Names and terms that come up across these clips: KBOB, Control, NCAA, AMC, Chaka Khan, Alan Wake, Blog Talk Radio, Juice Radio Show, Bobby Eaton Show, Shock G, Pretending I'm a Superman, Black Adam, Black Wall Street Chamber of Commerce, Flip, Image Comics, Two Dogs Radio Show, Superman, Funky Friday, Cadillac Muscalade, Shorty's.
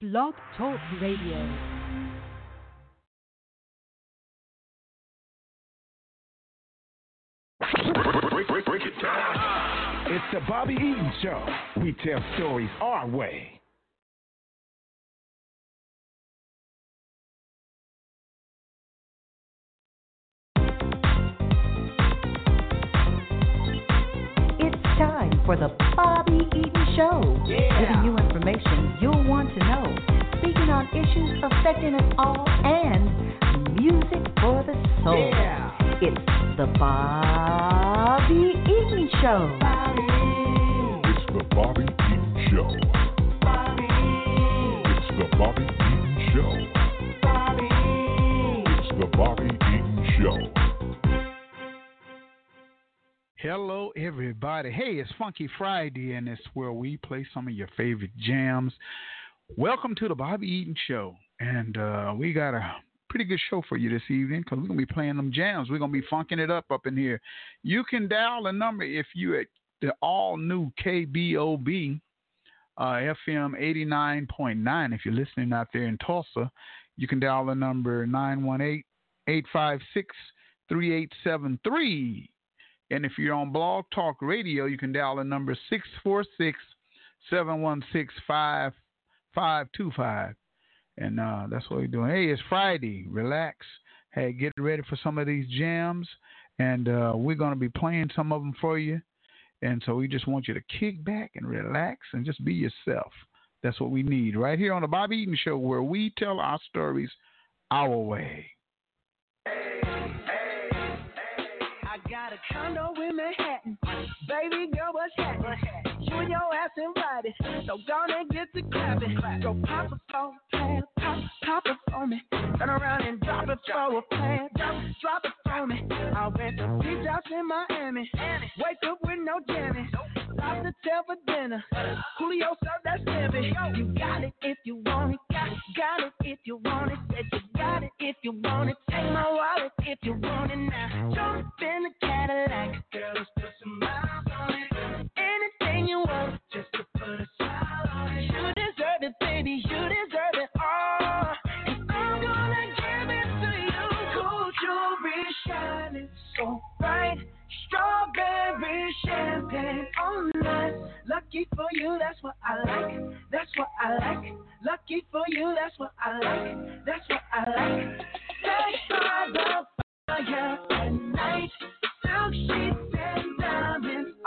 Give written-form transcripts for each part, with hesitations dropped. Blog Talk Radio. Break it down. It's the Bobby Eaton Show. We tell stories our way. It's time for the Bobby Eaton Show. Yeah. Giving you information you'll want to know. Speaking on issues affecting us all and music for the soul. Yeah. It's the Bobby Eaton Show. Bobby. It's the Bobby Eaton Show. Bobby. It's the Bobby Eaton Show. Bobby. It's the Bobby Eaton Show. Hello, everybody. Hey, it's Funky Friday, and it's where we play some of your favorite jams. Welcome to the Bobby Eaton Show, and we got a pretty good show for you this evening because we're going to be playing them jams. We're going to be funking it up in here. You can dial the number if you at the all-new KBOB FM 89.9. If you're listening out there in Tulsa, you can dial the number 918-856-3873. And if you're on Blog Talk Radio, you can dial the number 646-716-5525. And that's what we're doing. Hey, it's Friday. Relax. Hey, get ready for some of these jams. And we're going to be playing some of them for you. And so we just want you to kick back and relax and just be yourself. That's what we need right here on the Bobby Eaton Show, where we tell our stories our way. I got a condo in Manhattan. Baby girl, what's happening? You and your ass invited, so gonna get to clapping. Go pop a phone, plan, pop it for me. Turn around and drop it for a plan, drop it for me. I went to beach house in Miami, wake up with no jammies. Lobster tail for dinner, Julio served that scampi. You got it if you want it, got it if you want it. Said you got it if you want it, take my wallet if you want it now. Jump in the Cadillac, girl, let's put some miles on it. Anything you want, just to put a smile on it. You deserve it, baby, you deserve it all. And I'm gonna give it to you. Cool jewelry shining so bright. Strawberry champagne on night. Lucky for you, that's what I like. That's what I like. Lucky for you, that's what I like. That's what I like. Stay by the fire at night. Silk sheets and diamonds,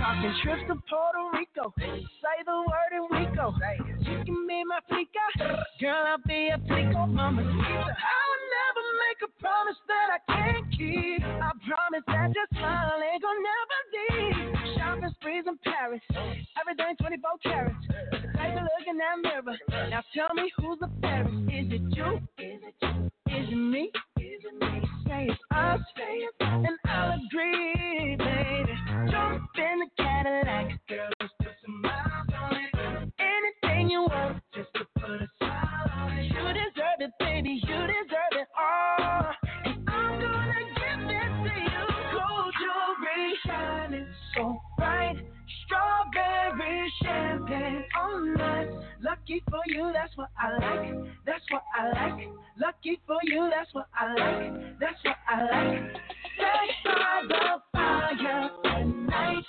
Talking trips to Puerto Rico, say the word and we go. You can be my flica, girl, I'll be a flico, mama. I'll never make a promise that I can't keep. I promise that your smile ain't gonna never leave. Shopping sprees in Paris, everything 24 carats. Take a look in that mirror, now tell me who's the fairest. Is it you? Is it you? Is it me? Is it me? Say it's us, and I'll agree, baby. Jump in the Cadillac, girl, just put some miles on it. Anything you want, just to put a smile on it. You deserve it, baby, you deserve it all. And I'm gonna give it to you. Gold jewelry shining so bright. Strawberry champagne all night. Lucky for you, that's what I like. That's what I like. Lucky for you, that's what I like. That's what I like. Stay by the fire at night.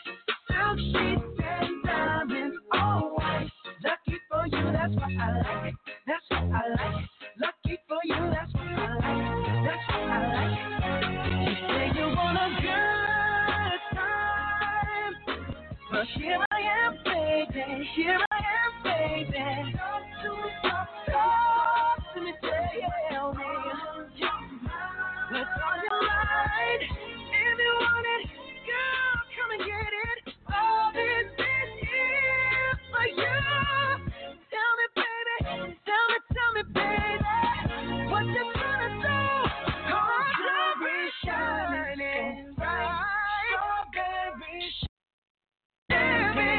Silk sheets and diamonds, all white. Lucky for you, that's what I like. That's what I like. Lucky for you, that's what I like. That's what I like. You say you want a girl. Well, here I am, baby. Here I am, baby. Talk to me, tell me. What's on your mind? If you want it, girl, come and get it. All this is here for you. Tell me, baby. Tell me, baby. What you gonna do? Cause you'll be shining bright. Baby.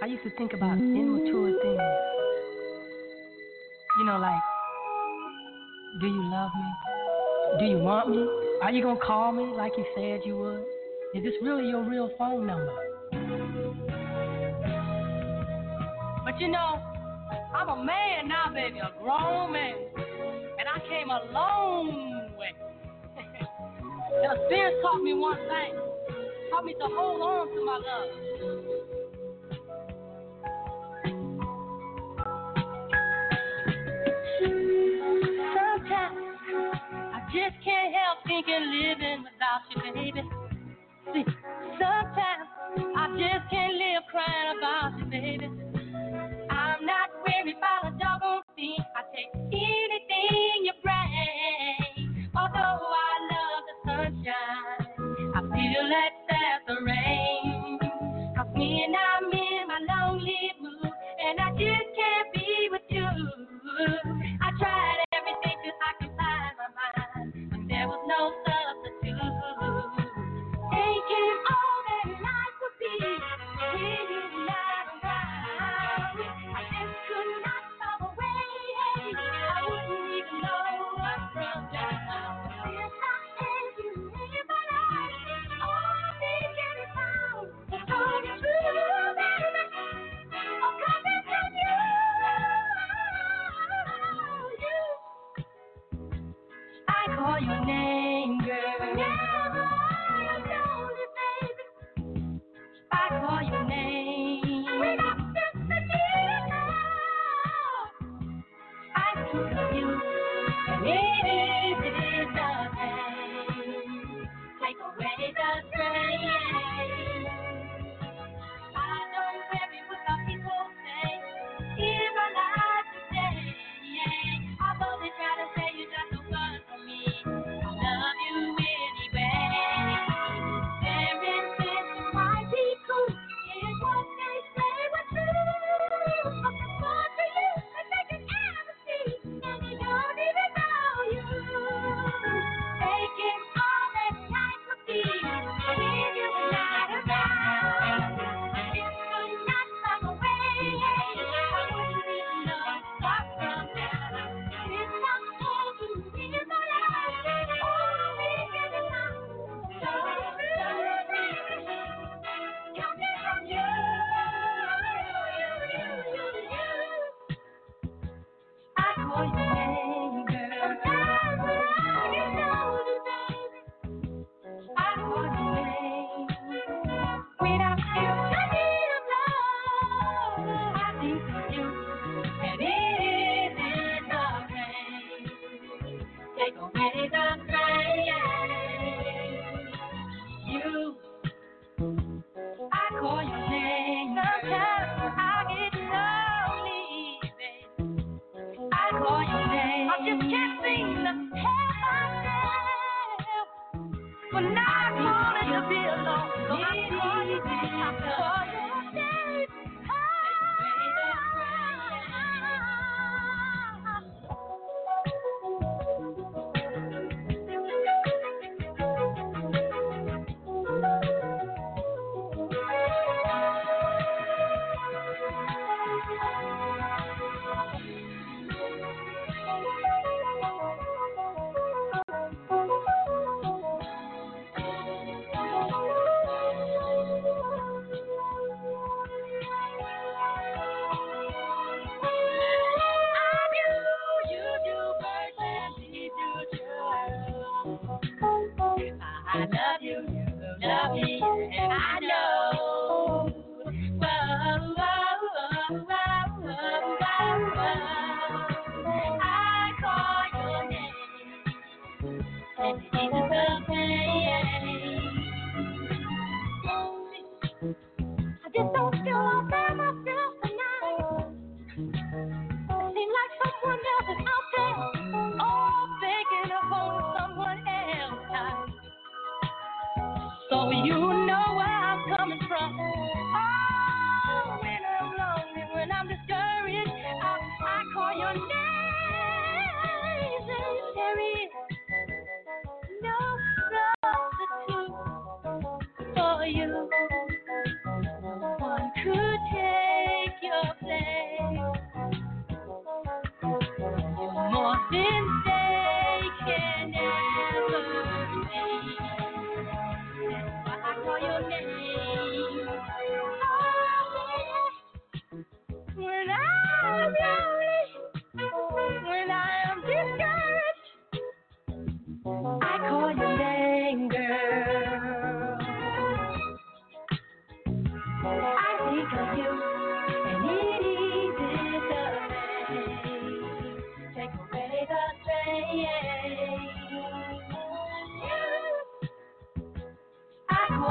I used to think about immature things. You know, like, do you love me? Do you want me? Are you gonna call me like you said you would? Is this really your real phone number? But you know, I'm a man now, baby, a grown man. And I came a long way. And a spirit taught me one thing. Taught me to hold on to my love. Sometimes I just can't help thinking living without you, baby. See, sometimes I just can't live crying about you, baby. I'm not worried about a doggone thing. I take anything you bring. Although I love the sunshine, I feel like that's the rain. 'Cause when I'm in my lonely mood and I just can't be with you, I tried everything to occupy my mind, but there was no substitute. Thinking all that life would be when you're not around, I just could not stop away. I wouldn't even know I'm from down. Since I had you in my life, all I think is about is all the truth, baby. Oh, coming from you. Call your name, girl. Never, I'm lonely, baby. I call your name. When I'm just a kid, I think of you. Maybe it is the pain. Take away the strain. I don't worry what some people say. In my life today, yeah. I've only tried to say you're not the one for me. When I am discouraged, I call your name, girl. I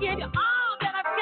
give you all that I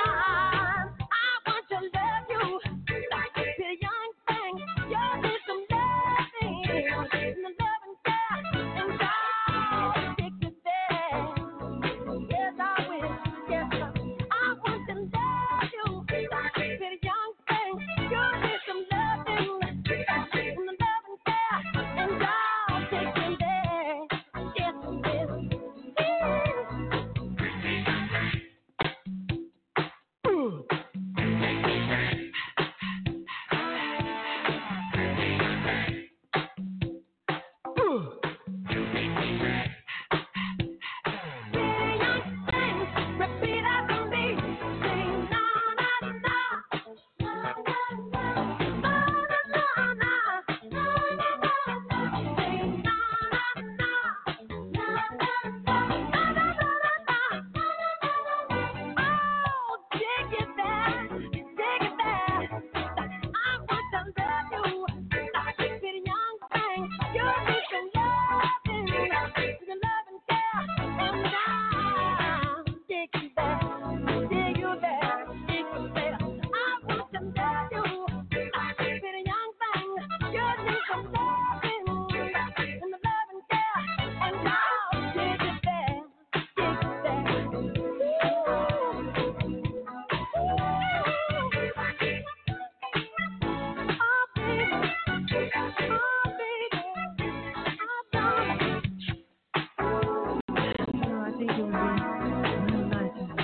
be doing in my lifetime.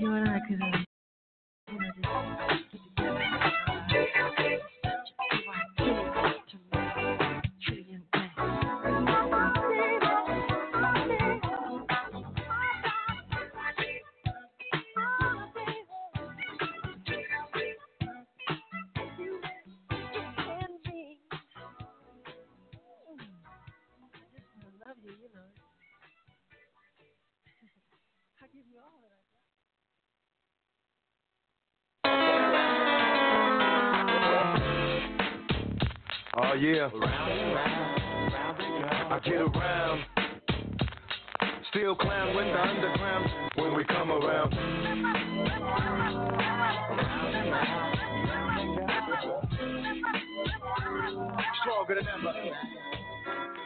You and I could have. Oh yeah, I get around. Still clown when the underground, when we come around. Stronger than ever.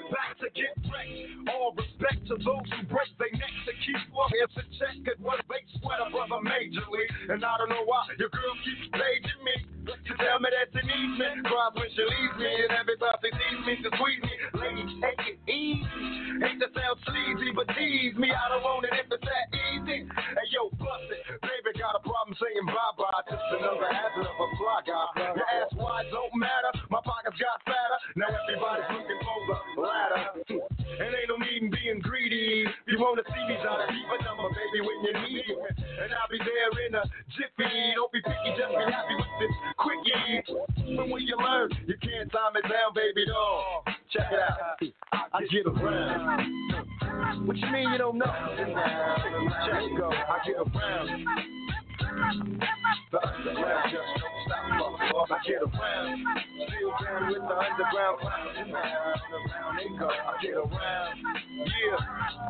Back to get wrecked. All respect to those who break their necks to keep up. It's a check at what they sweat above a major league. And I don't know why your girl keeps paging me. To tell me that she needs me, cries when she leaves me, and every time she sees me, she squeeze me. Lady, take it easy. Hate to sound sleazy, but tease me. I don't want it if it's that easy. Hey yo, bust it. Baby got a problem saying bye bye. Just another hazard of a fly guy. Your ass wide don't matter. My pockets got fatter. Now everybody's looking for the ladder. And ain't no need in being greedy. If you wanna see me, try to keep a number, baby, when you need it. And I'll be there in a jiffy. Don't be picky, just be happy with this. Quickie, but when you learn, you can't time it down, baby doll. Check it out. I get around. What you mean you don't know? Check it out. I get around. The underground just don't stop. I get around. Still down with the underground. I get around. Yeah.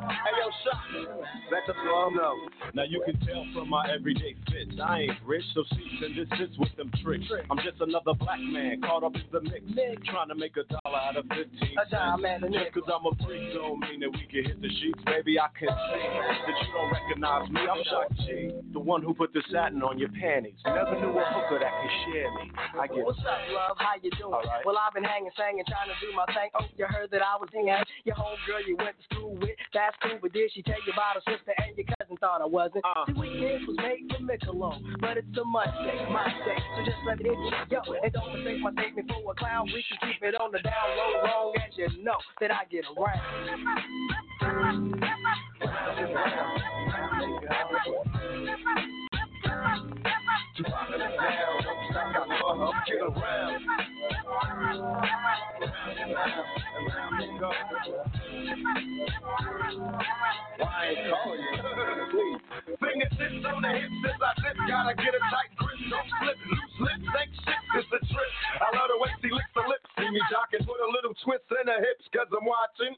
Hey, yo, Shock. That's a long note. Now you can tell from my everyday fits. I ain't rich, so cease and desist with them tricks. I'm just another black man caught up in the mix. Trying to make $1 out of 15 cents. Just cause I'm a freak don't mean that we can hit the sheets. Baby, I can see that you don't recognize me. I'm Shock G, the one who put the satin on your panties. Never knew a hooker that could share me. I get what's up, love? How you doing? Right. Well, I've been hanging, singing, trying to do my thing. Oh, you heard that I was hanging. Your homegirl you went to school with. That's cool, but did she tell you about her sister and your cousin? Thought I wasn't. The weekend was made for Michelob, but it's a Monday, my day. So just let it in, yo. And don't mistake my statement for a clown. We can keep it on the down low, long as you know that I get around. Get around. Why ain't call you? Please. Fingersits on the hips since I sit. Gotta get a tight grip. Don't slip. Loose lips ain't shit. It's a trip. I love the way she licks the lips. See me jocking with a little twist in her hips. Cause I'm watching.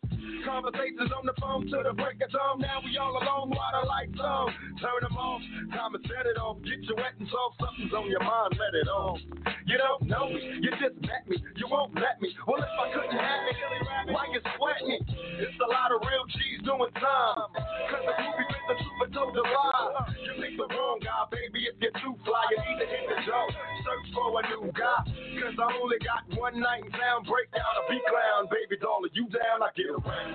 Conversations on the phone to the break of dawn. Now we all alone while the lights on. Turn them off. Time to set it off. Get you wet and soft. Something's on your mind. Let it off. You don't know me, you just met me, you won't let me. Well, if I couldn't have it, why you sweat me? It's a lot of real G's doing time. Cause the movie bit the truth but told a lie. You pick the wrong guy, baby, if you're too fly. You need to hit the door, search for a new guy. Cause I only got one night in town, break down a beat clown. Baby, doll, are you down? I get around.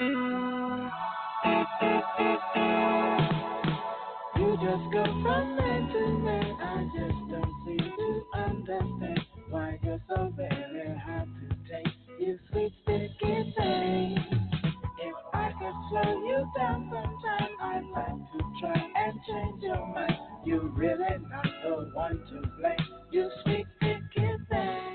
You just go from man to man. I just don't seem to understand why you're so very hard to take. You sweet sticky thing. If I could slow you down sometime, I'd like to try and change your mind. You're really not the one to blame. You sweet sticky thing.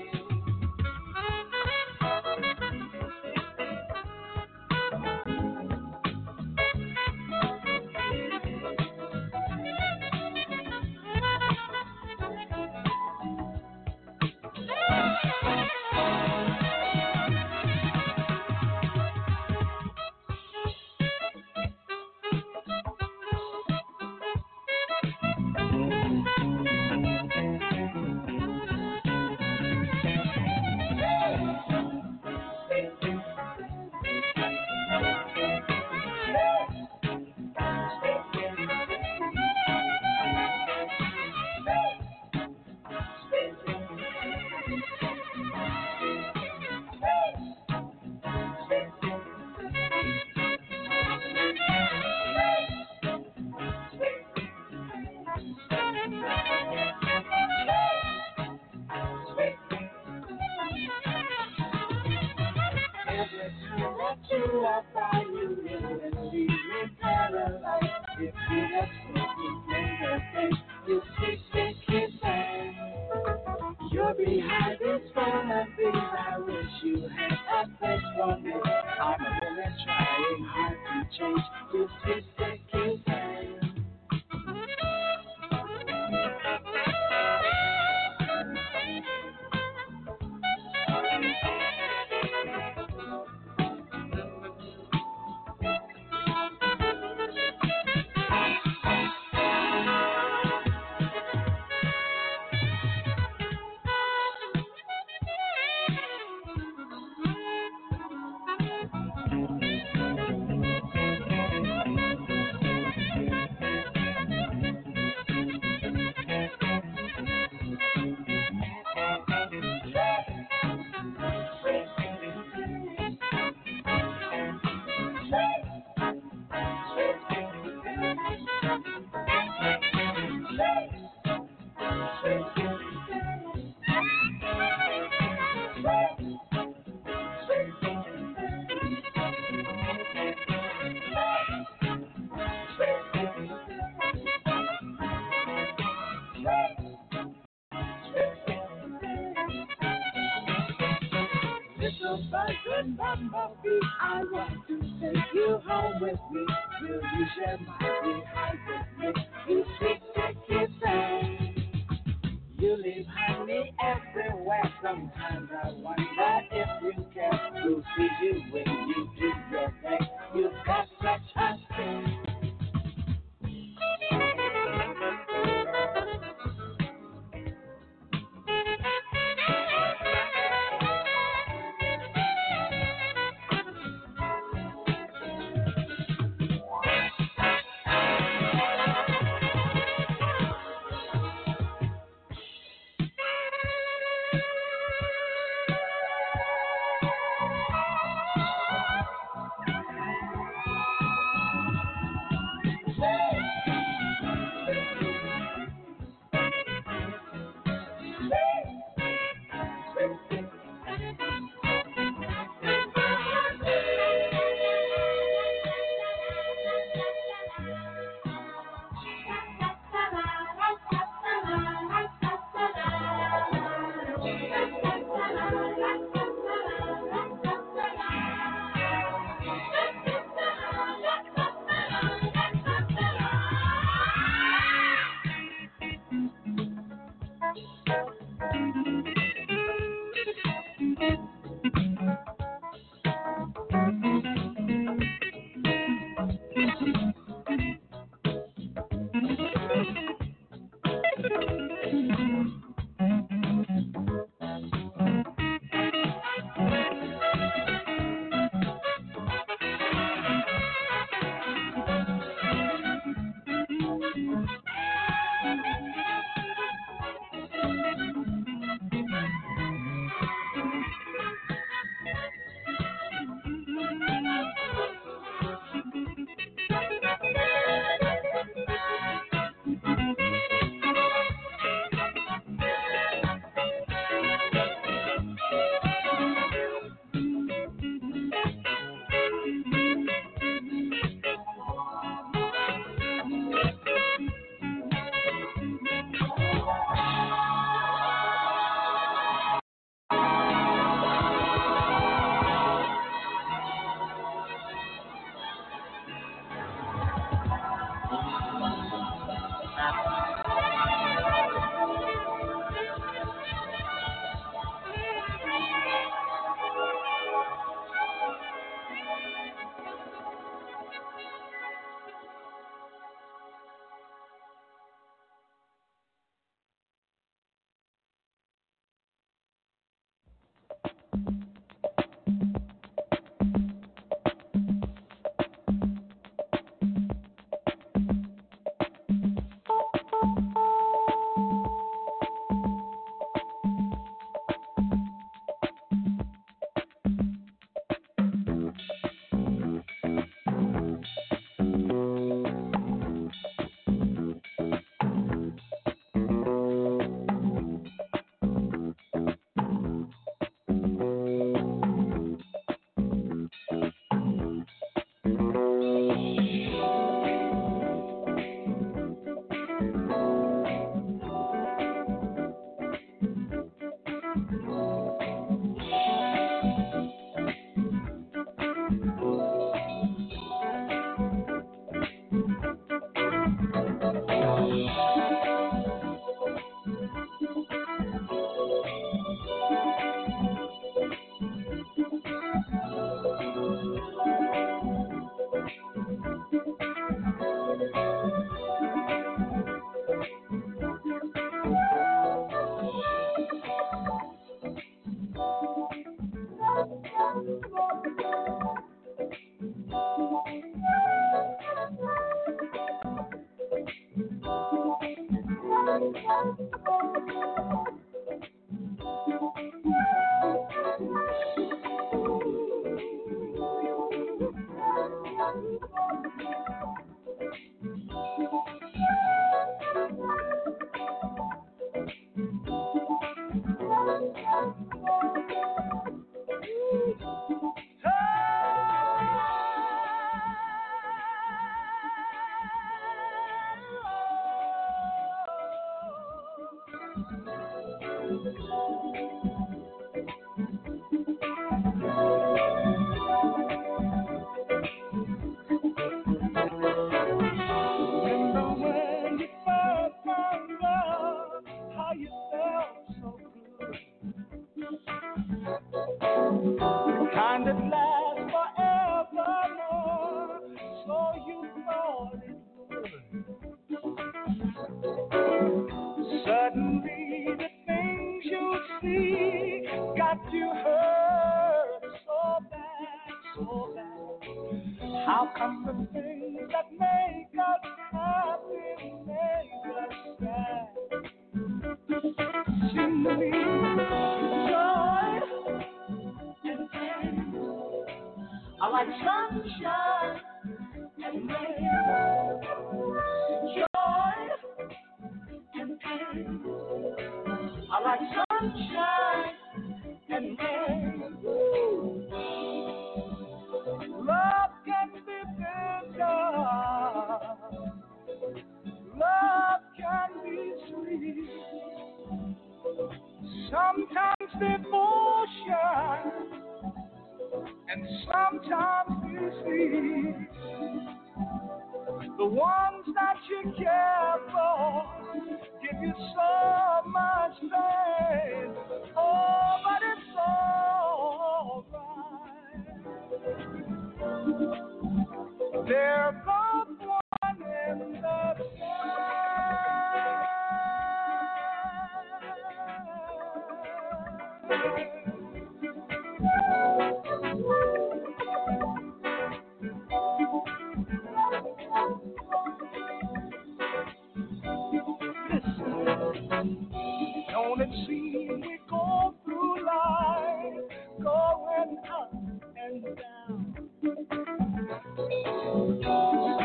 Down.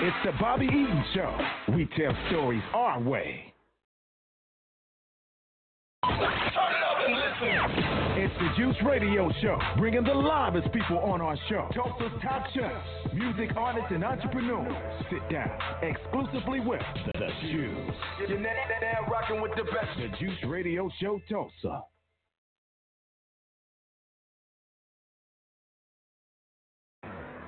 It's the Bobby Eaton Show. We tell stories our way. Turn it up and listen. It's the Juice Radio Show, bringing the livest people on our show. Talk to top chefs, music artists, and entrepreneurs. Sit down exclusively with the Juice. You're now rocking with the best. The Juice Radio Show, Tulsa.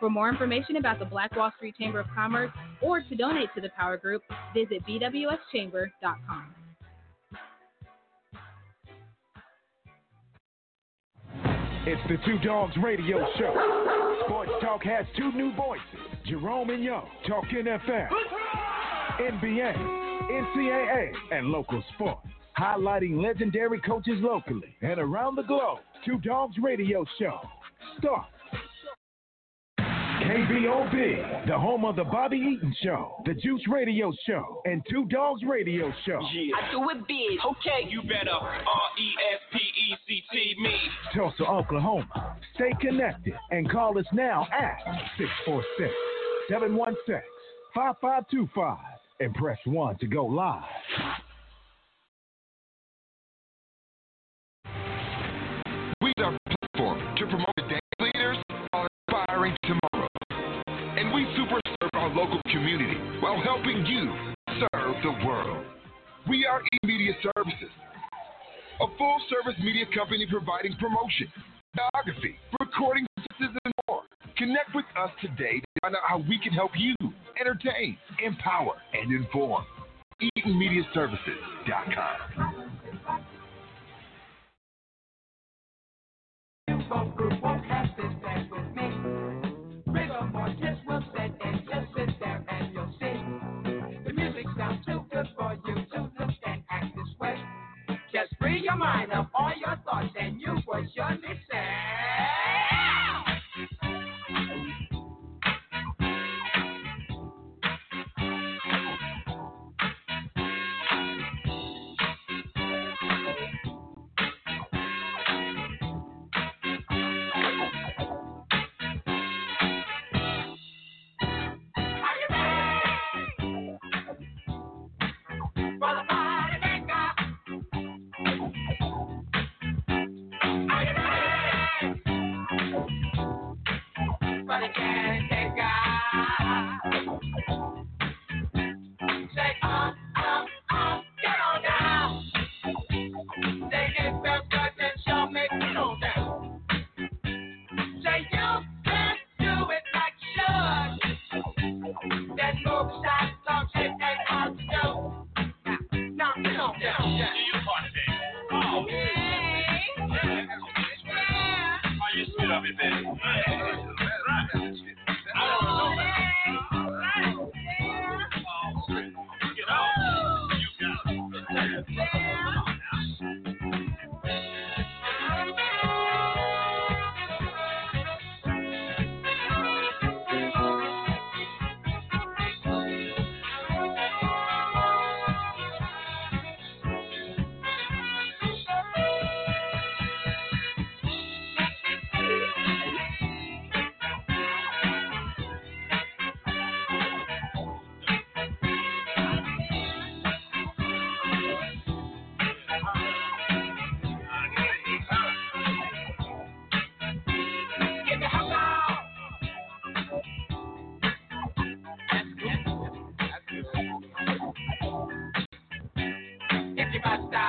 For more information about the Black Wall Street Chamber of Commerce or to donate to the Power Group, visit bwschamber.com. It's the Two Dogs Radio Show. Sports Talk has two new voices, Jerome and Yo, Talk NFL, NBA, NCAA, and local sports, highlighting legendary coaches locally and around the globe. Two Dogs Radio Show starts. KBOB, the home of the Bobby Eaton Show, the Juice Radio Show, and Two Dogs Radio Show. Yeah. I do it big. Okay. You better R-E-S-P-E-C-T me. Tulsa, Oklahoma. Stay connected and call us now at 646-716-5525 and press 1 to go live. We are a platform to promote the dance leaders while inspiring tomorrow. Local community while helping you serve the world. We are eMedia Services, a full-service media company providing promotion, biography, recording services, and more. Connect with us today to find out how we can help you entertain, empower, and inform. eMediaServices.com. For you to look and act this way, just free your mind of all your thoughts and you will surely Down.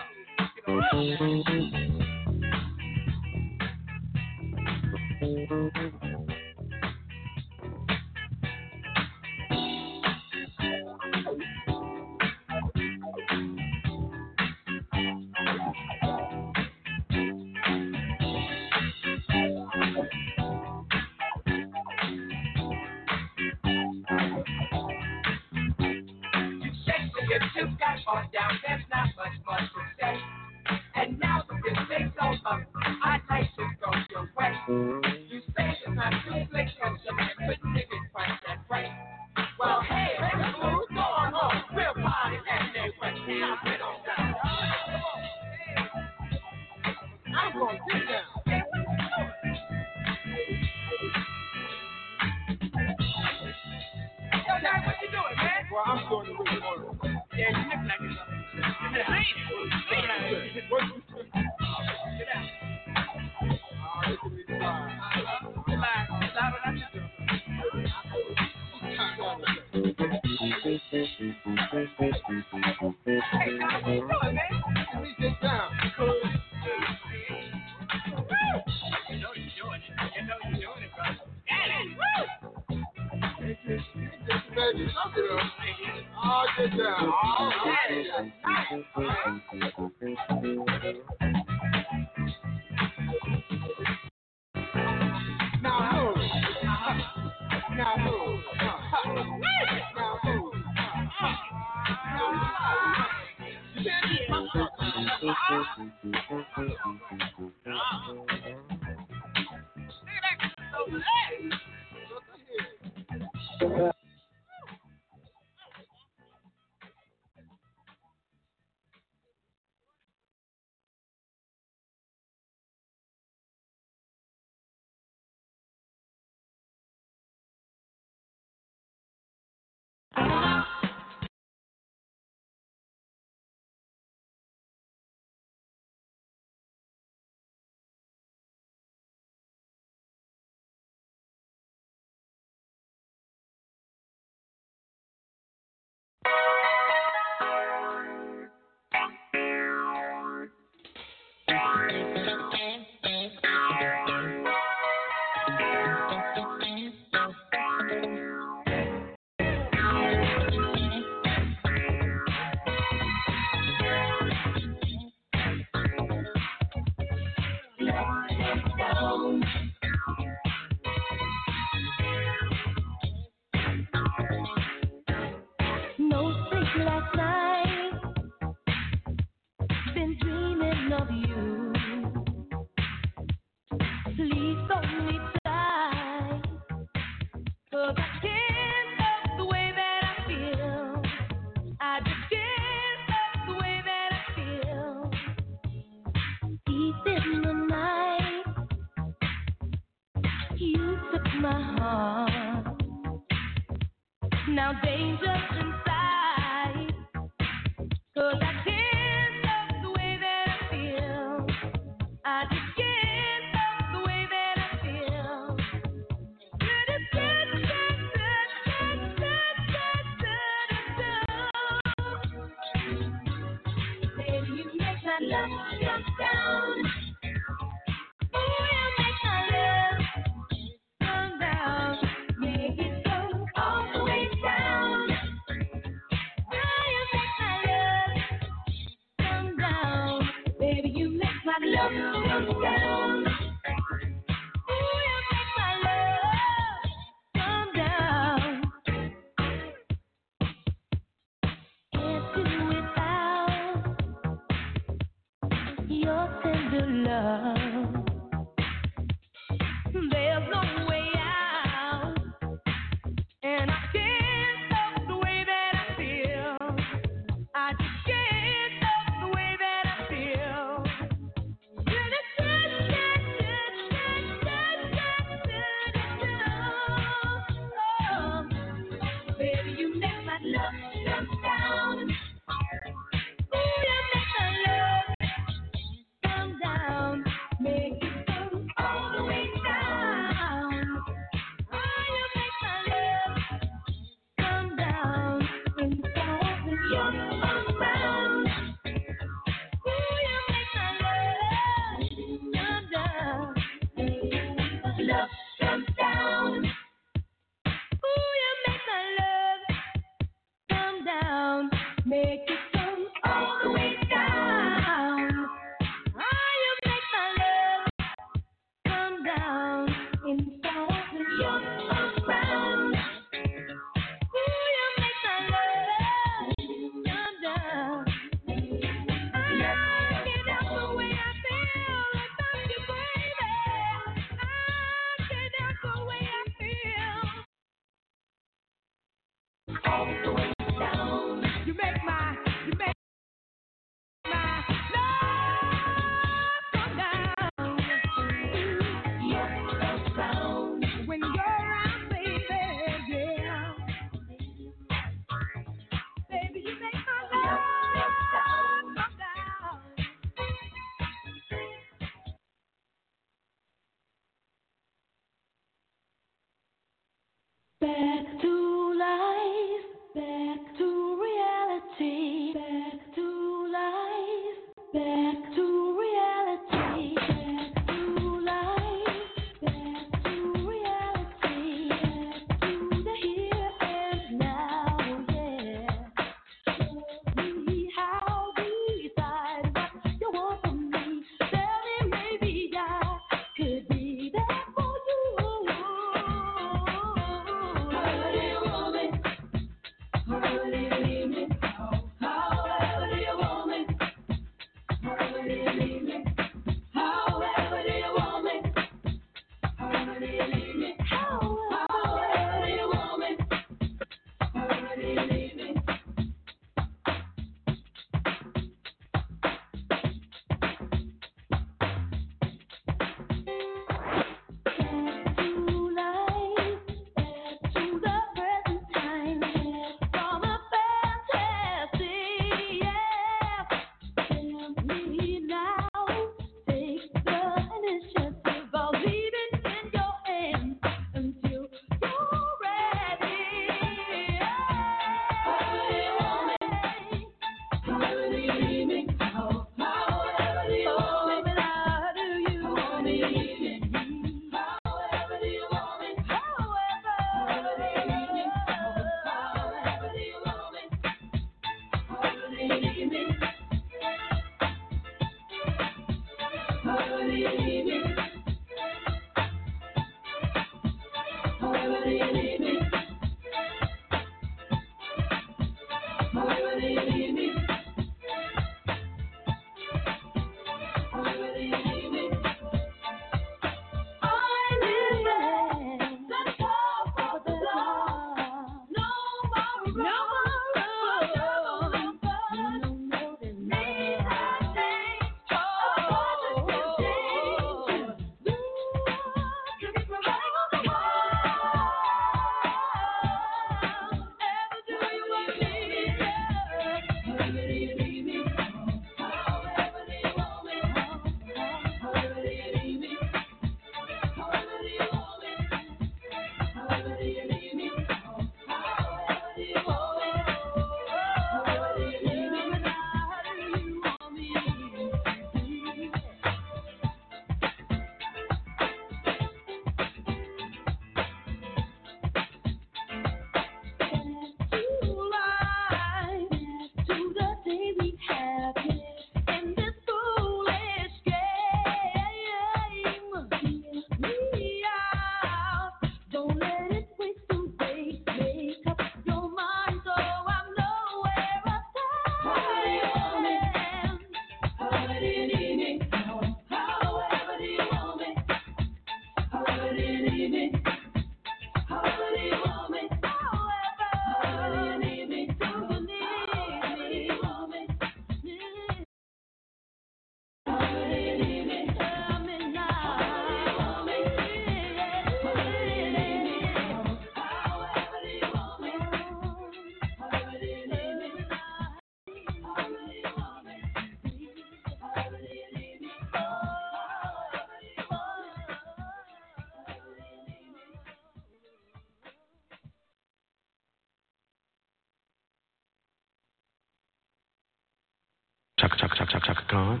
Chaka Khan. Chaka Khan.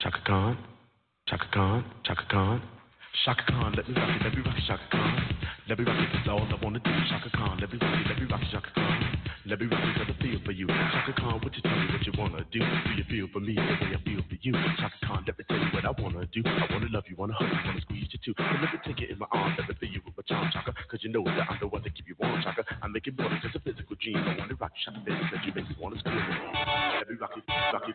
Chaka Khan. Chaka Khan. Chaka Khan, let me rock it, Chaka Khan. Let me rock it, that's all I wanna do. Chaka Khan, let me rock it, Chaka Khan. Let me rock it, 'cause I feel for you. Chaka Khan, what you tell me what you wanna do? Do you feel for me the way I feel for you? Chaka Khan, let me tell you what I wanna do. I wanna love you, wanna hug you, wanna squeeze you too. And let me take it in my arms, let me feel you with my charm, Chaka. 'Cause you know that I'm the one that keep you warm, Chaka. I make it more than just a physical dream. I wanna rock you, Chaka, that you make me wanna scream. Let me rock it, rock it.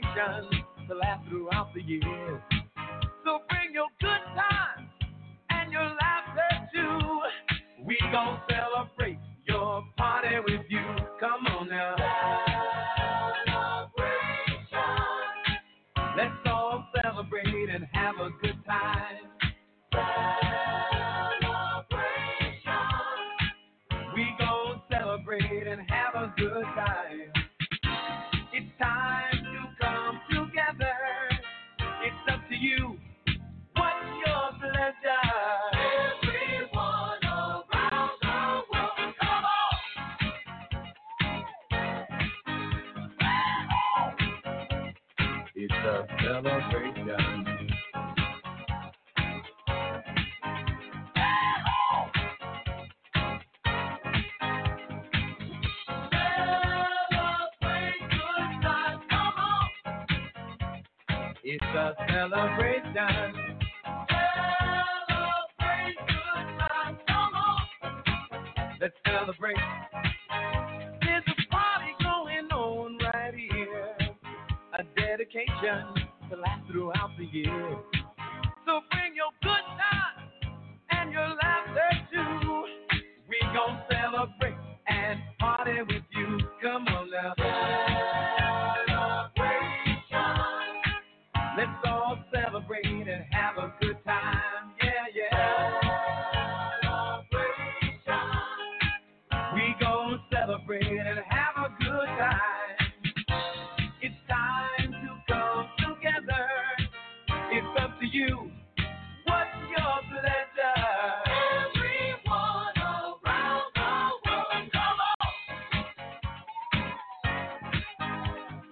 celebration to last throughout the year. So bring your good times and your laughter too. We gon' celebrate your party with you. Come on now. Celebration. Let's all celebrate and have a good time. Celebration. We gon' celebrate and have a good time. It's time to come together. It's up to you. What's your pleasure? Celebration. Celebrate good times, come on. It's a celebration. Celebrate good times, come on. Let's celebrate. There's a party going on right here. A dedication to last throughout the year. So bring your good times and your laughter too. We gon' celebrate and party with you. Come on now. Celebration. Let's all celebrate and have a good time. Yeah, yeah. Celebration. We gon' celebrate and have a good time. You, what's your pleasure? Everyone around the world, come on.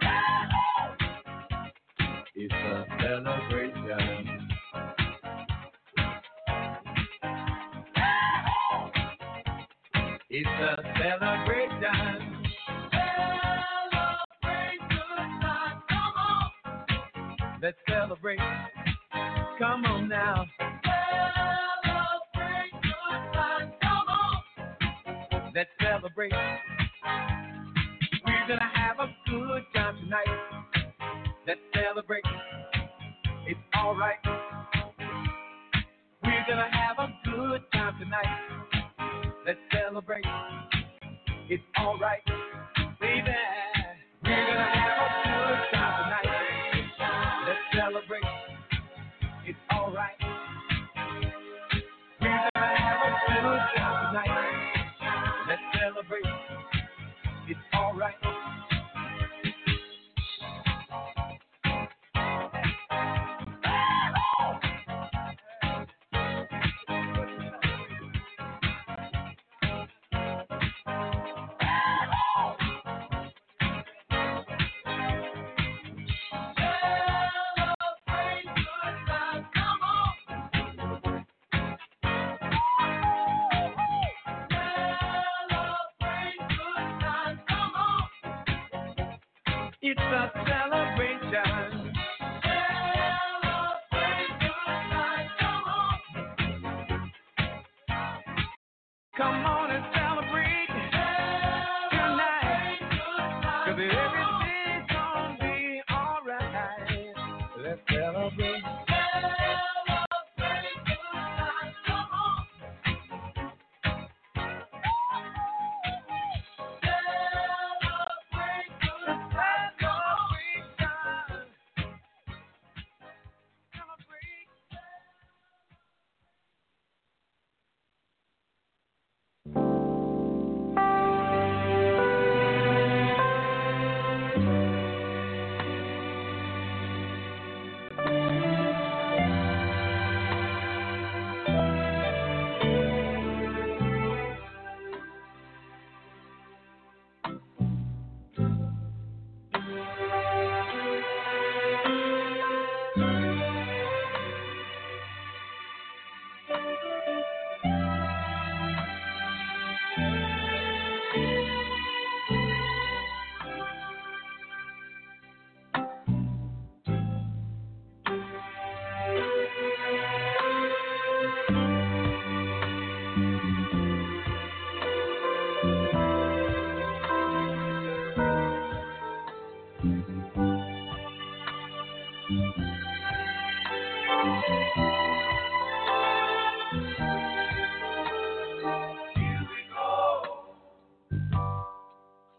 Yeah. It's a celebration. Yeah. It's a celebration. Celebrate good times, come on. Let's celebrate. Come on now. Celebrate good times, come on. Let's celebrate. We're gonna have a good time tonight. Let's celebrate. It's alright. We're gonna have a good time tonight. Let's celebrate. It's alright, baby. We're gonna have a good time tonight. Let's celebrate. It's all right. We're gonna have a good time tonight. Let's celebrate. It's all right.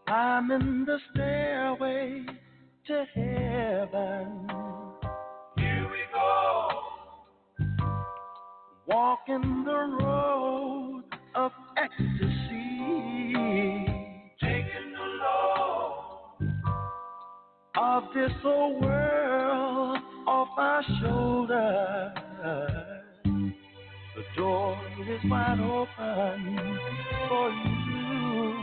Climbing the stairway to heaven. Here we go. Walking the road of ecstasy. Taking the load of this old world off our shoulders. The door is wide open for you.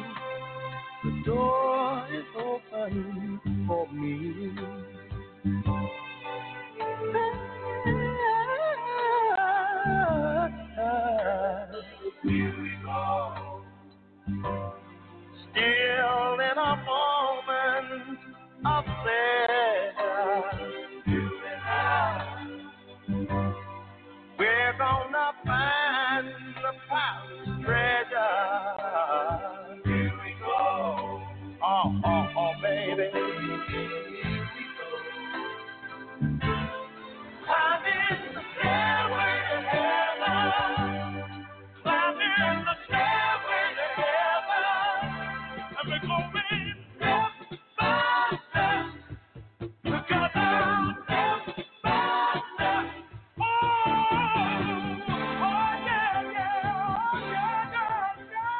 The door is open for me. Here we go. Still in a moment of pleasure. You and I, we're gonna find the promised treasure. Oh, baby. Here we go. Climbing the stairway to heaven. Climbing the stairway to heaven. And we're going to be step by step. We're going down step by step. Oh, yeah, yeah. Oh, yeah, yeah, yeah.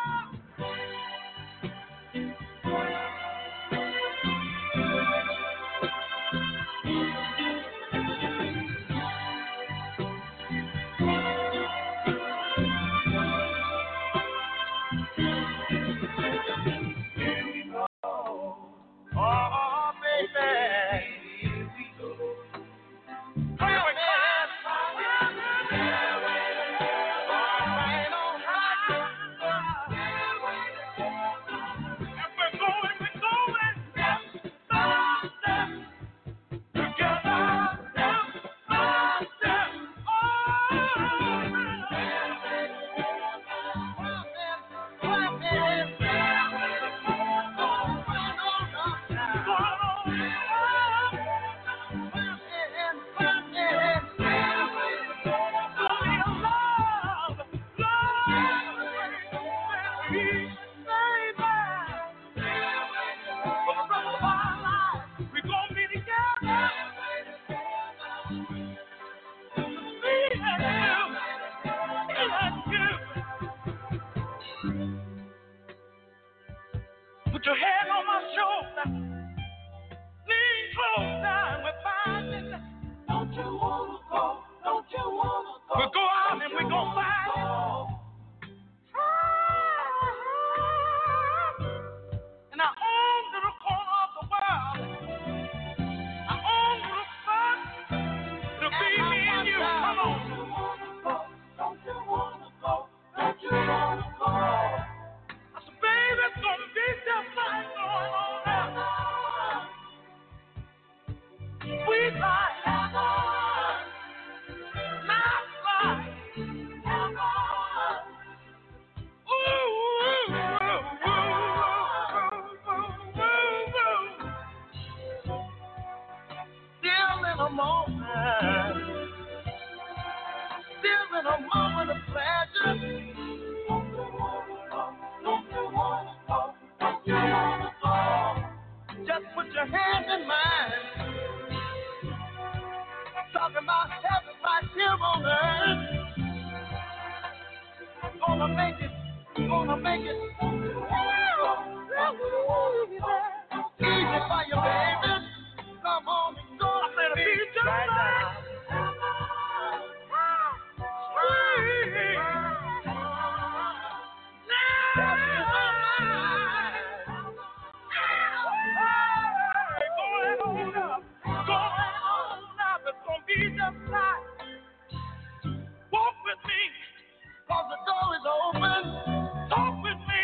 Walk with me, 'cause the door is open. Talk with me.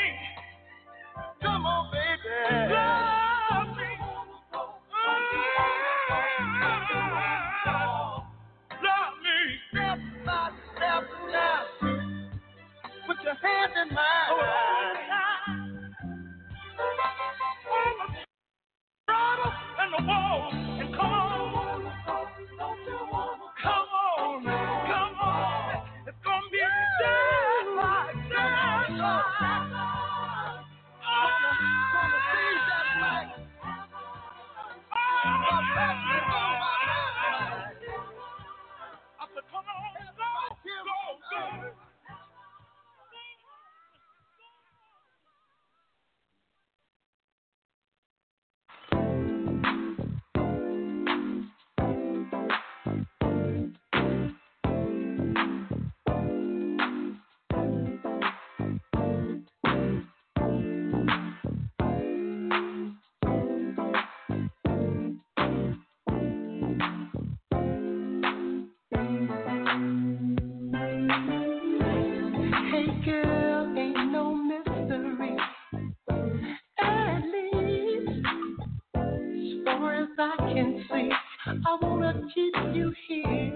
I wanna kiss you here,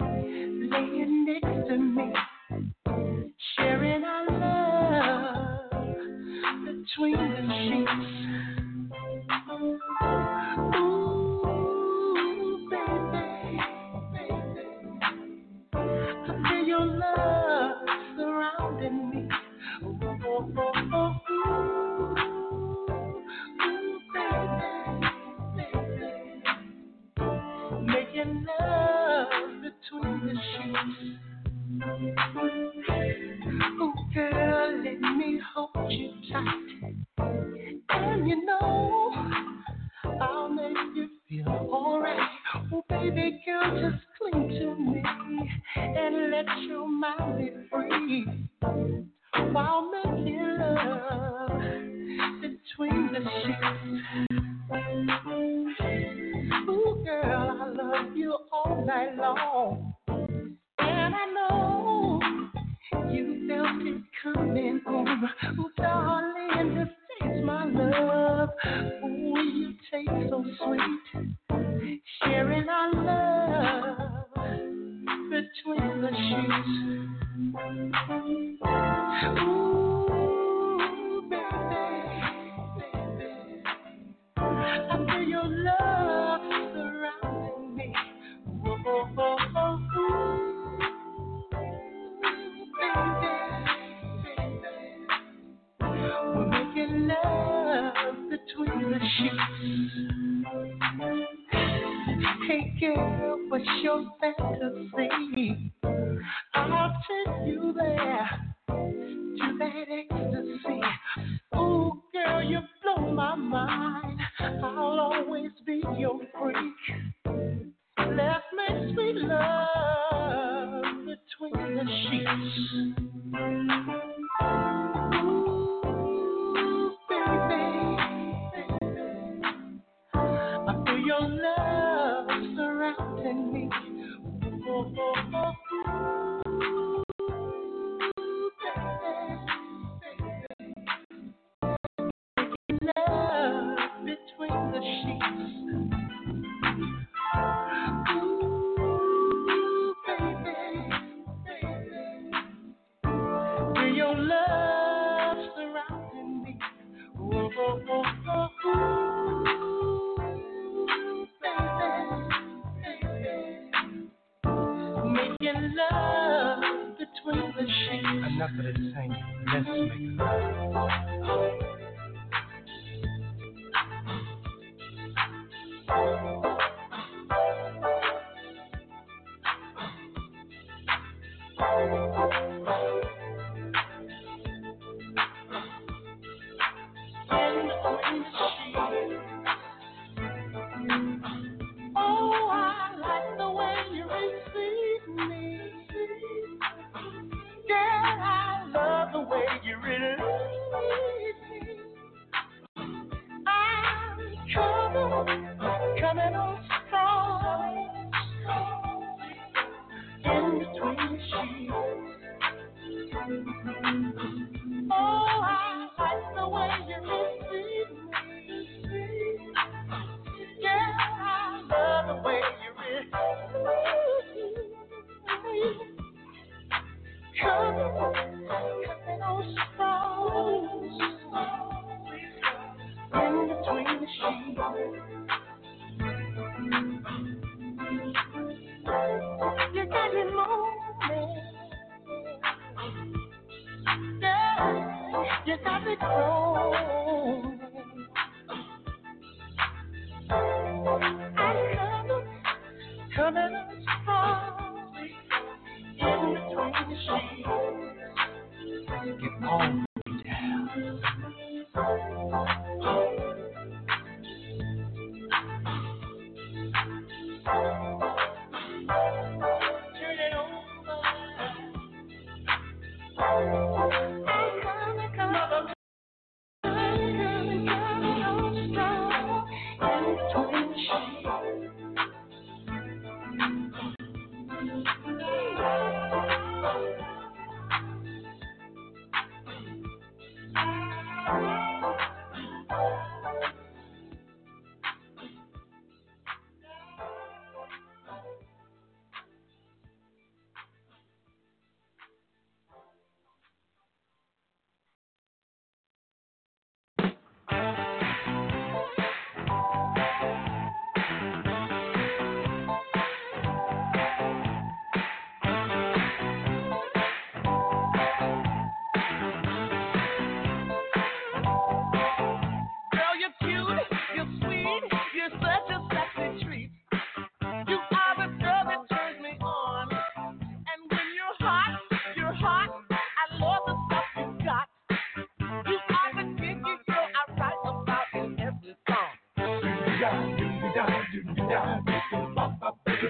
laying next to me, sharing our love between the sheets. Ooh, baby, I feel your love surrounding me. Ooh, oh, oh, oh, oh. Making love between the sheets. Oh, girl, let me hold you tight. And you know, I'll make you feel alright. Oh, baby girl, just cling to me and let your mind be free. While making love between the sheets. Ooh, girl, I love you all night long. And I know you felt it coming on. Ooh, darling, just taste my love. Ooh, you taste so sweet. Sharing our love between the sheets. Ooh, baby, I feel your love surrounding me. Ooh, oh, oh, oh, ooh, baby, we're making love between the sheets. Hey girl, what's your fantasy? I'll take you there to that ecstasy. Oh, girl, you blow my mind. I'll always be your freak. Let's make sweet love between the sheets. Ooh, baby, I feel your love surrounding me. Oh, oh, oh. down, we can bump up, baby,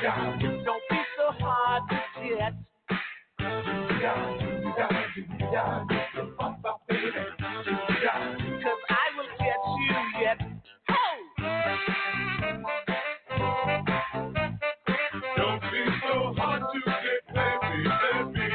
down. Don't be so hard to get. Down, we can bump up, baby, down. 'Cause I will get you yet. Ho! Don't be so hard to get, baby, baby.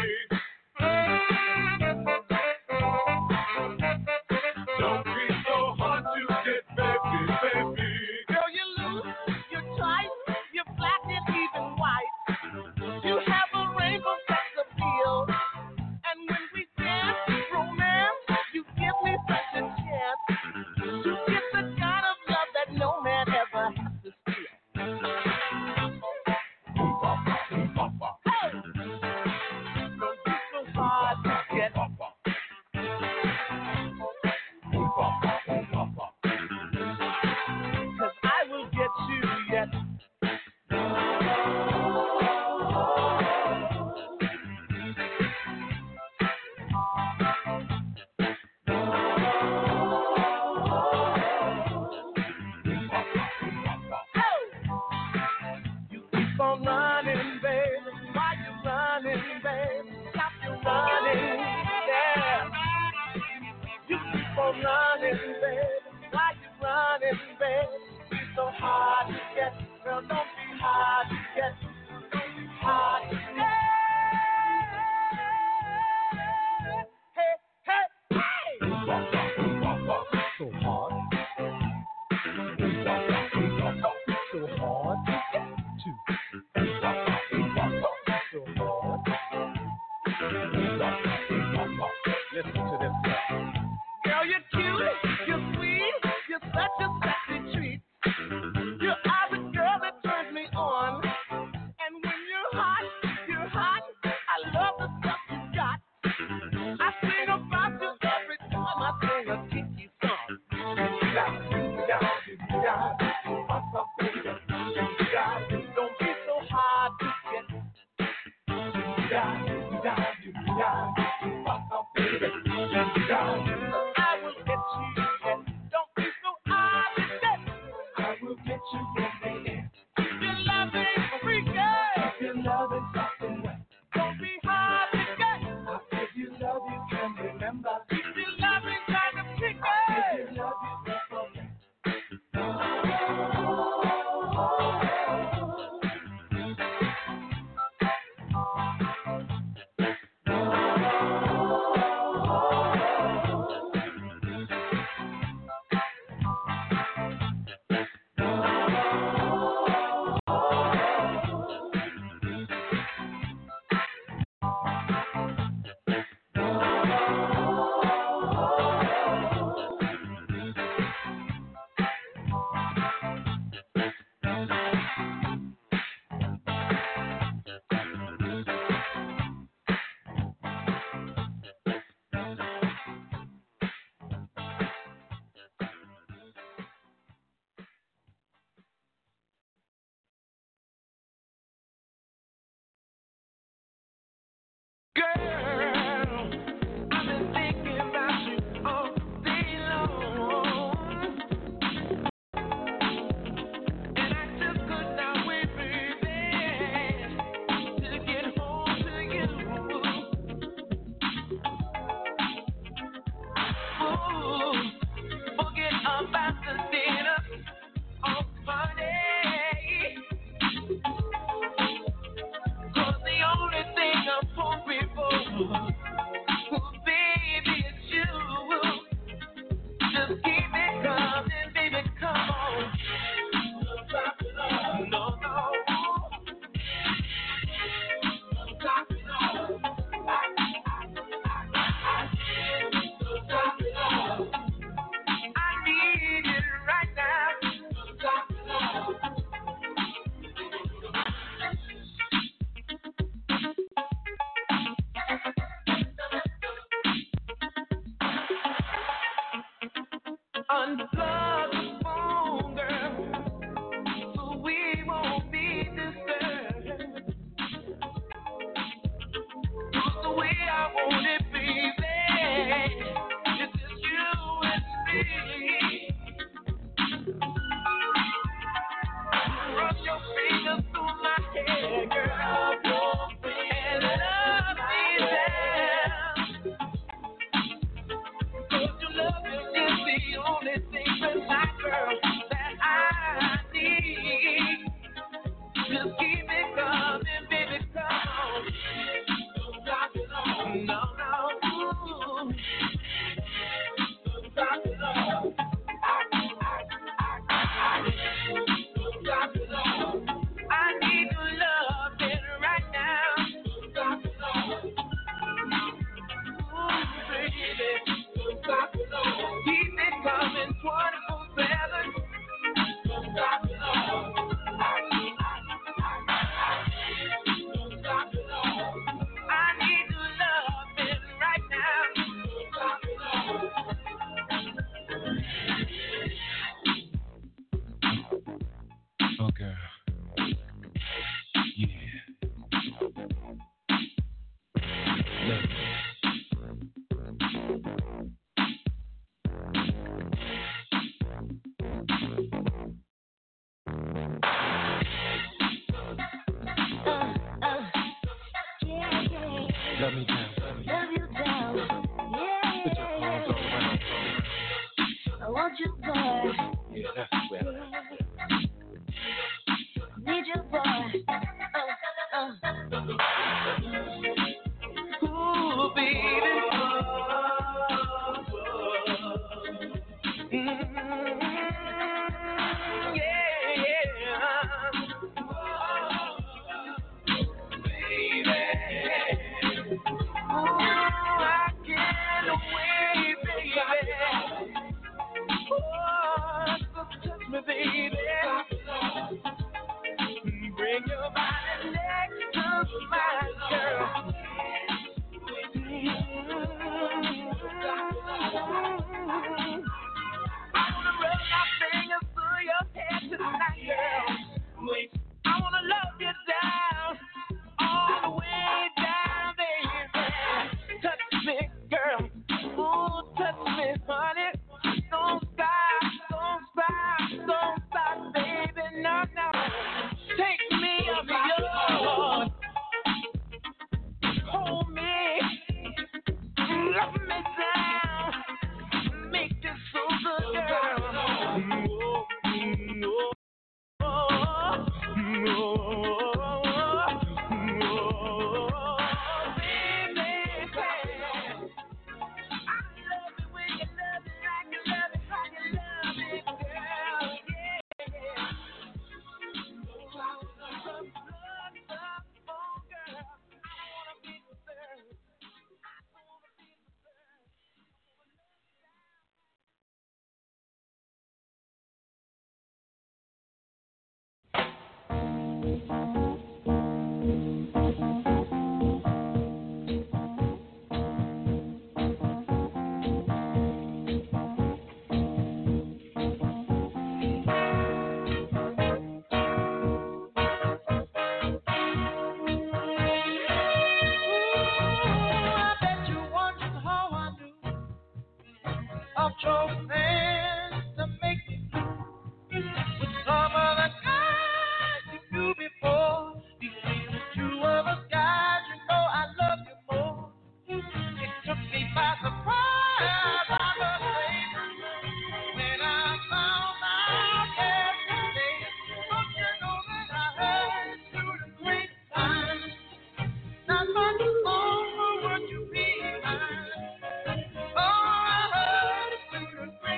Great.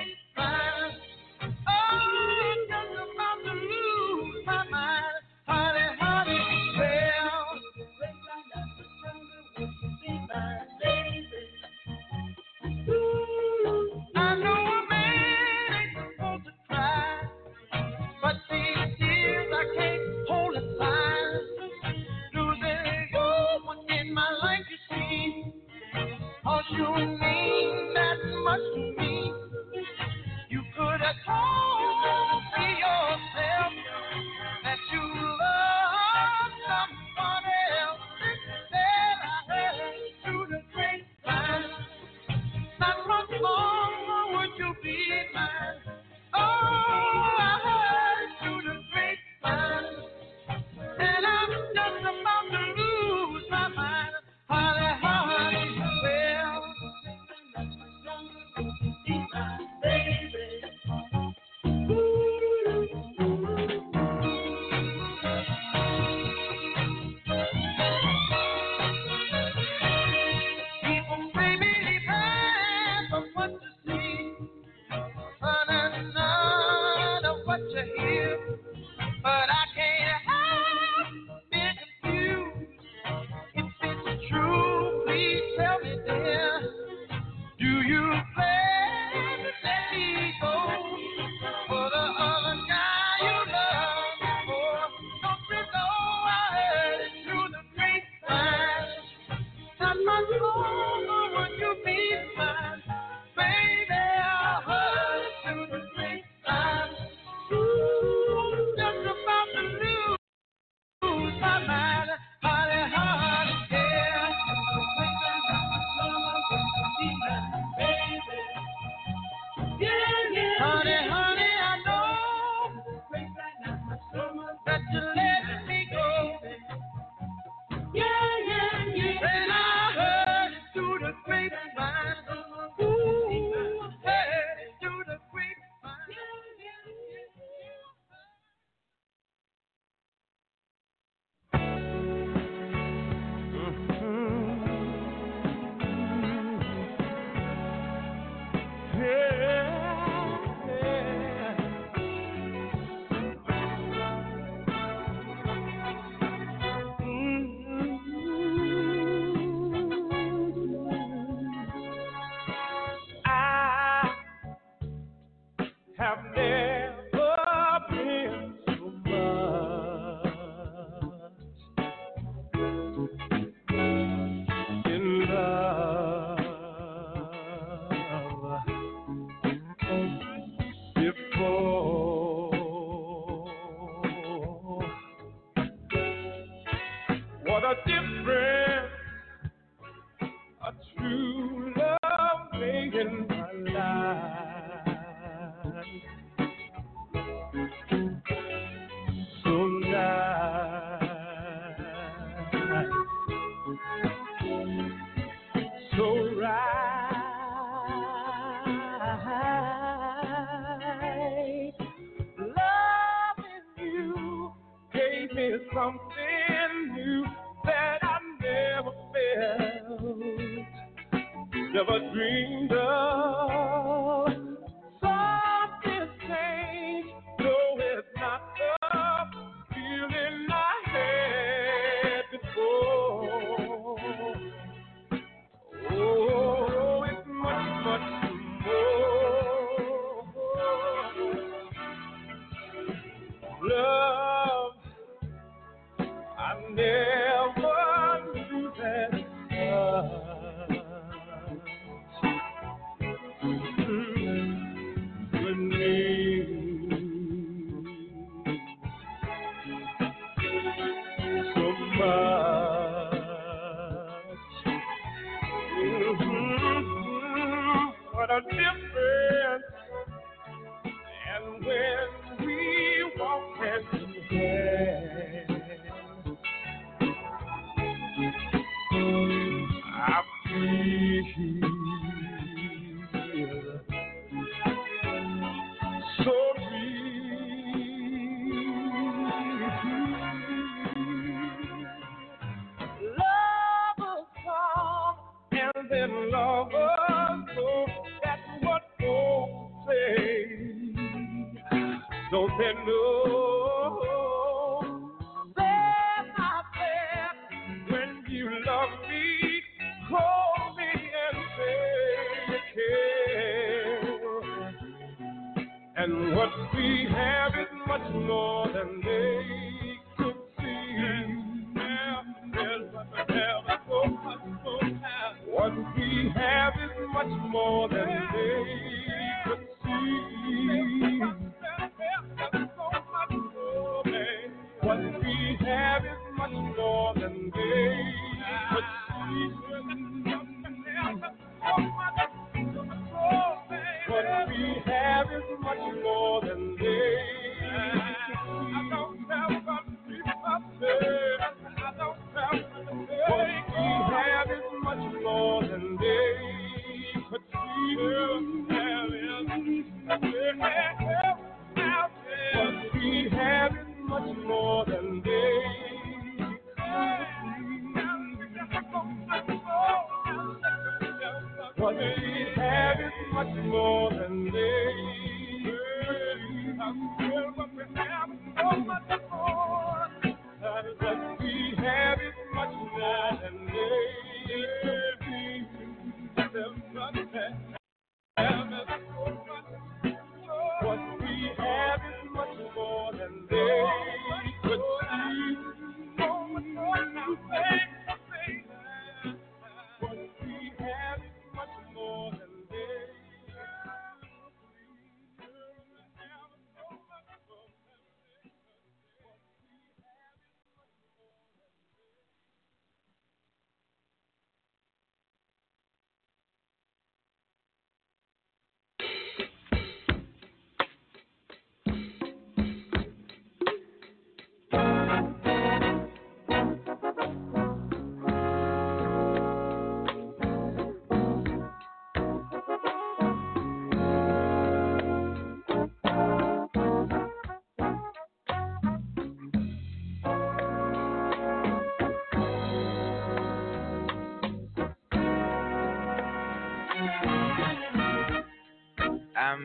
More than they.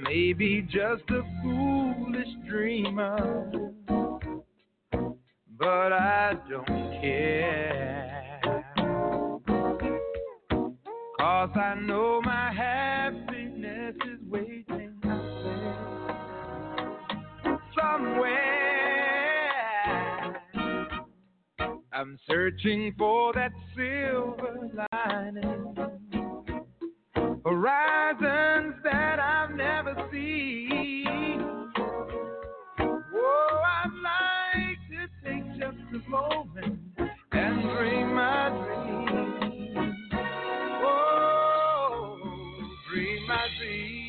may be just a foolish dreamer, but I don't care, 'cause I know my happiness is waiting somewhere. I'm searching for that silver lining, horizons that I've never seen. Oh, I'd like to take just a moment and dream my dream. Oh, dream my dream.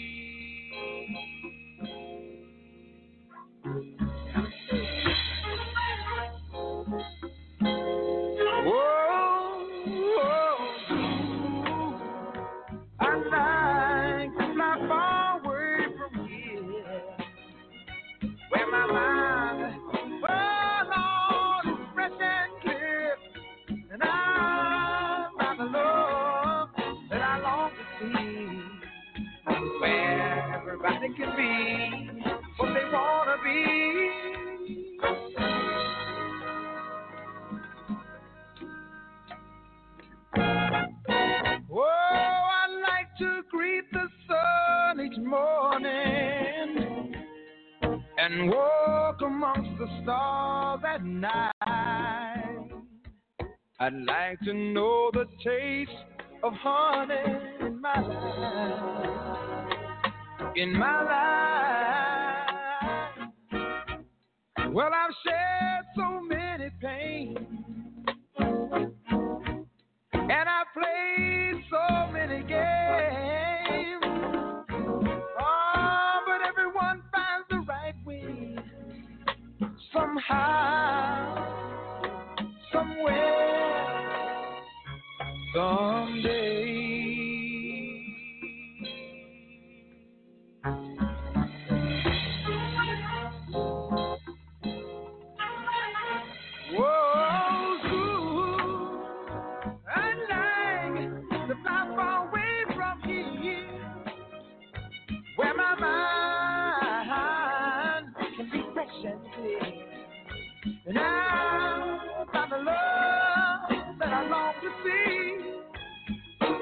Oh, everybody can be what they want to be. Oh, I like to greet the sun each morning and walk amongst the stars at night. I'd like to know the taste of honey in my life. In my life, well, I've shared so many pains, and I've played so many games. Oh, but everyone finds the right way, somehow, somewhere, someday. And I found the love that I long to see.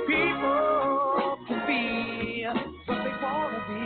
People can be what they want to be.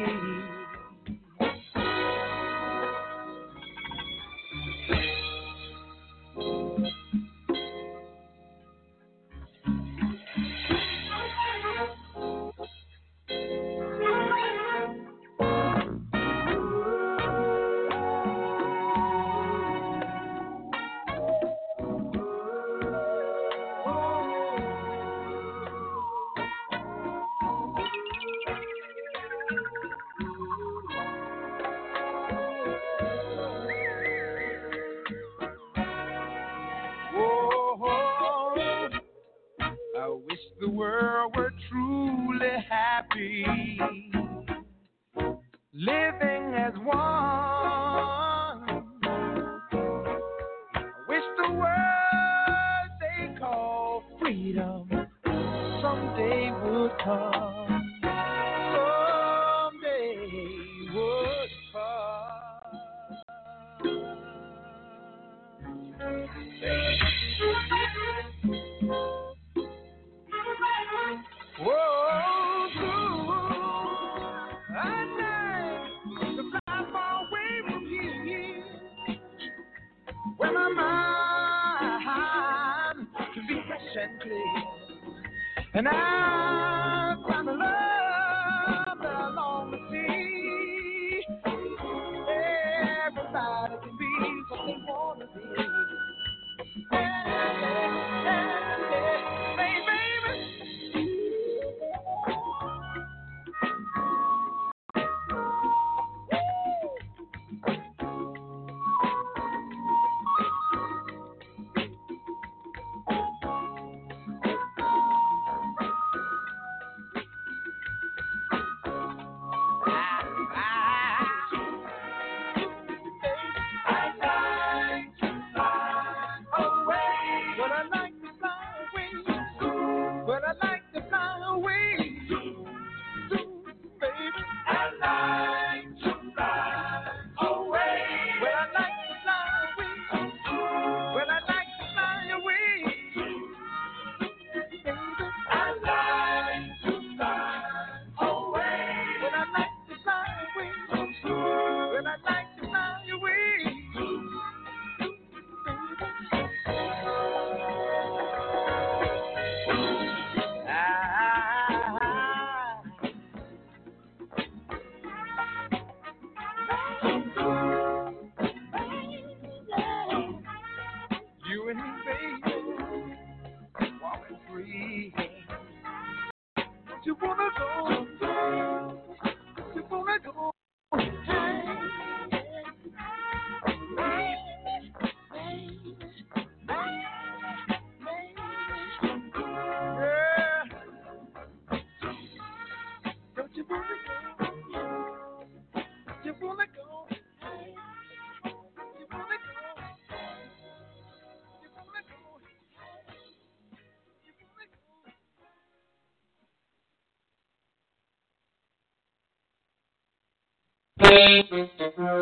Watching from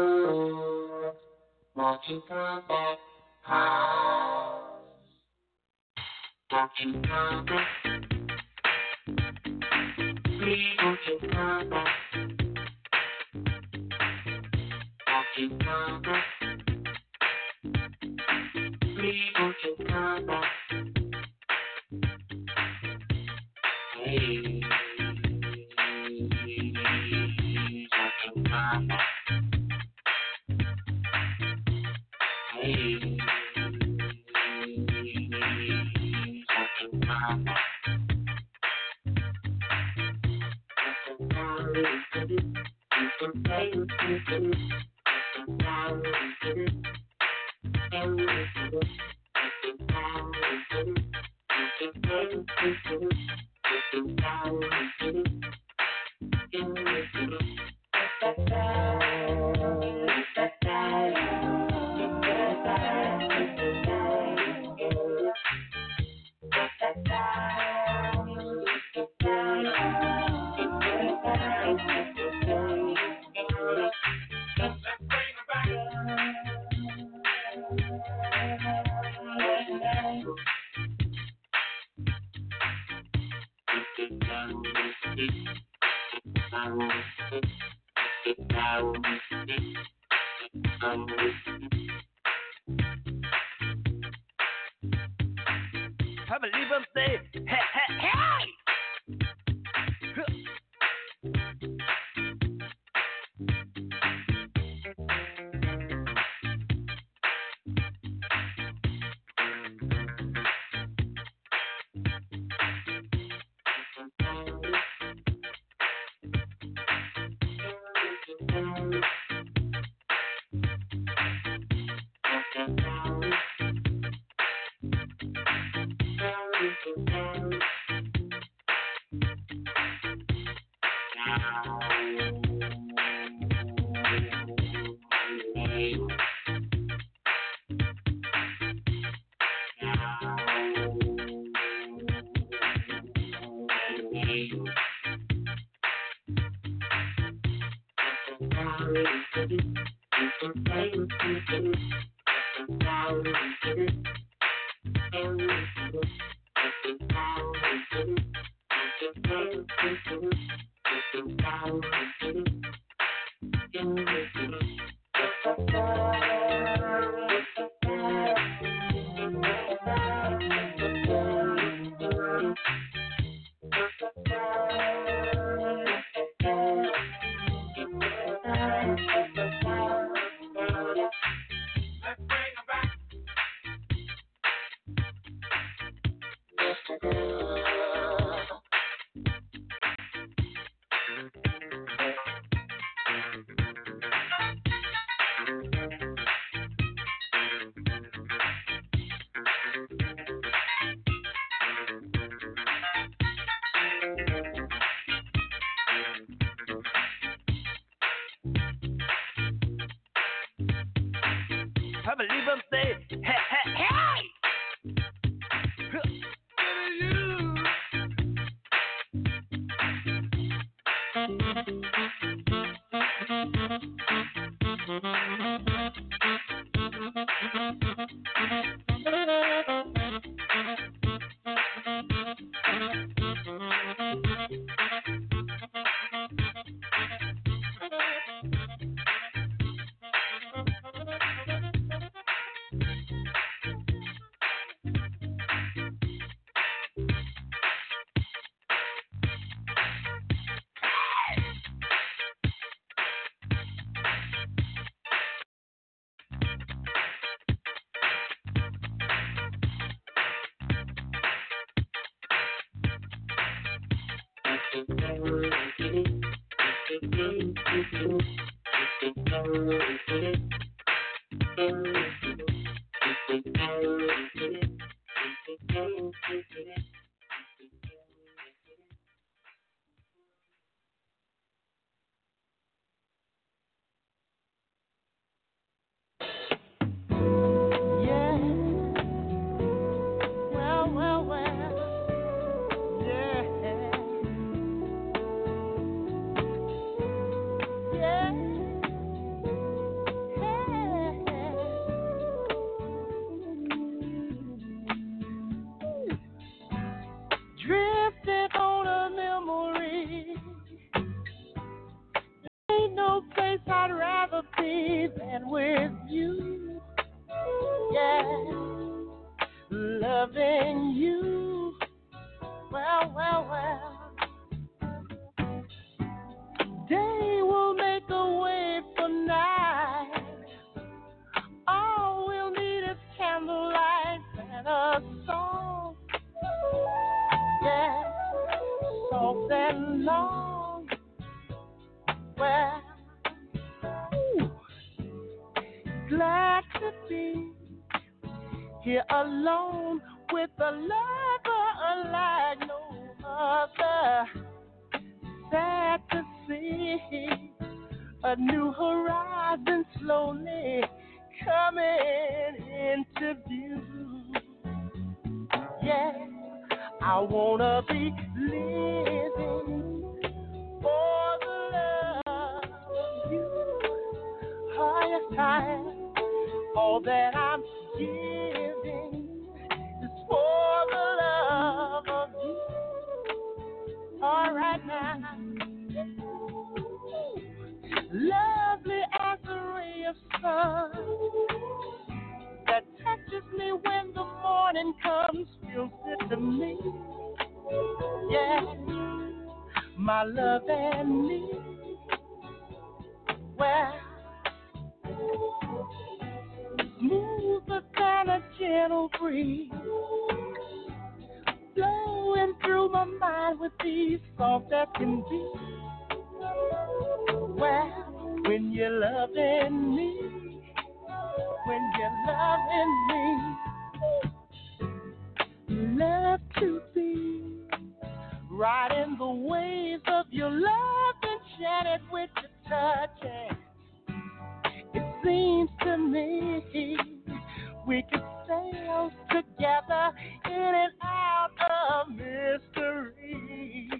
that house. Watching from that. Please watching from that. Watching from that. Please watching from that. Hey. yeah, loving you, well, well, well. Day will make a way for night. All we'll need is candlelight and a song, yeah, soft and long, well. Glad to be here alone with a lover unlike no other. Sad to see a new horizon slowly coming into view. Yeah, I wanna be living for the love of you. Highest time. All that I'm giving is for the love of you. All right now. Lovely as a ray of sun that touches me when the morning comes, feels good to me. Yeah, my love and me. Well, smoother than a gentle breeze, blowing through my mind with these soft as can be. Well, when you're loving me, when you're loving me, love to be right in the waves of your love, enchanted with your touch. And seems to me we could sail together in and out of mystery.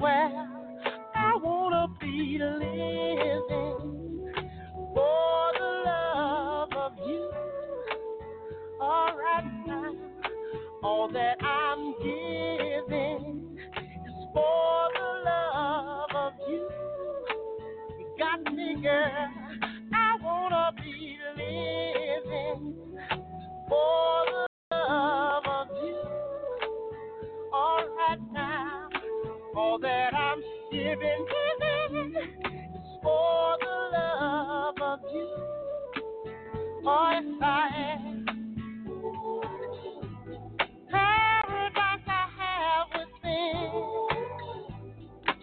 Well, I wanna be living for the love of you. All right now, all that I'm giving is for the love of you. You got me, girl. I wanna be living for the love of you. All right now, all that I'm giving is for the love of you. Oh, yes, I am. Paradise I have within.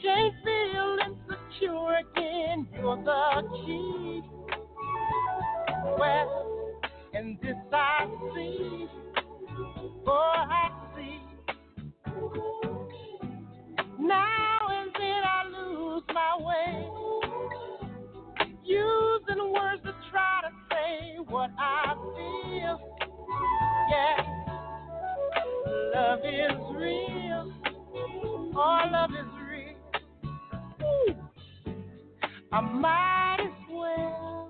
Can't feel insecure again. You're the key. Well, and this I see, oh, I see. Now and then I lose my way, using words to try to say what I feel. Yeah, love is real, oh, love is real. I might as well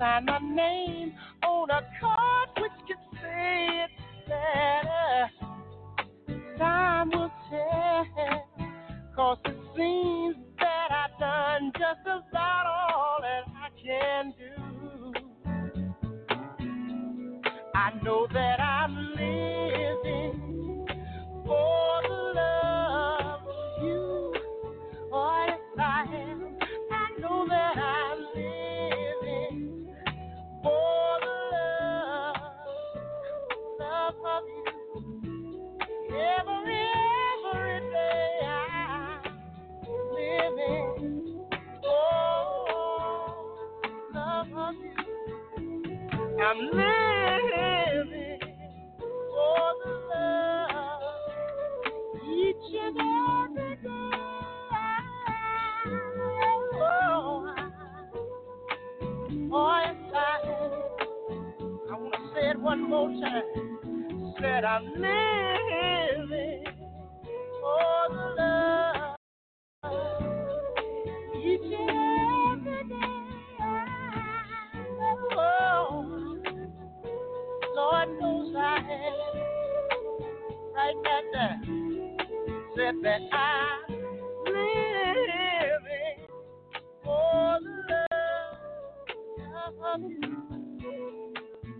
sign my name on a card which could say it's better. Time will tell, 'cause it seems that I've done just about all that I can do. I know that I'm living for the love of you. Oh, yes, I am. I know that I'm living for the love of you. Every day I'm living for the love of you. I'm living for the love each and every day. Oh, yes, I want to say it one more time. Said I'm living for the love each and every day. Oh, Lord knows I am. Right back there. Said that I'm living for the love.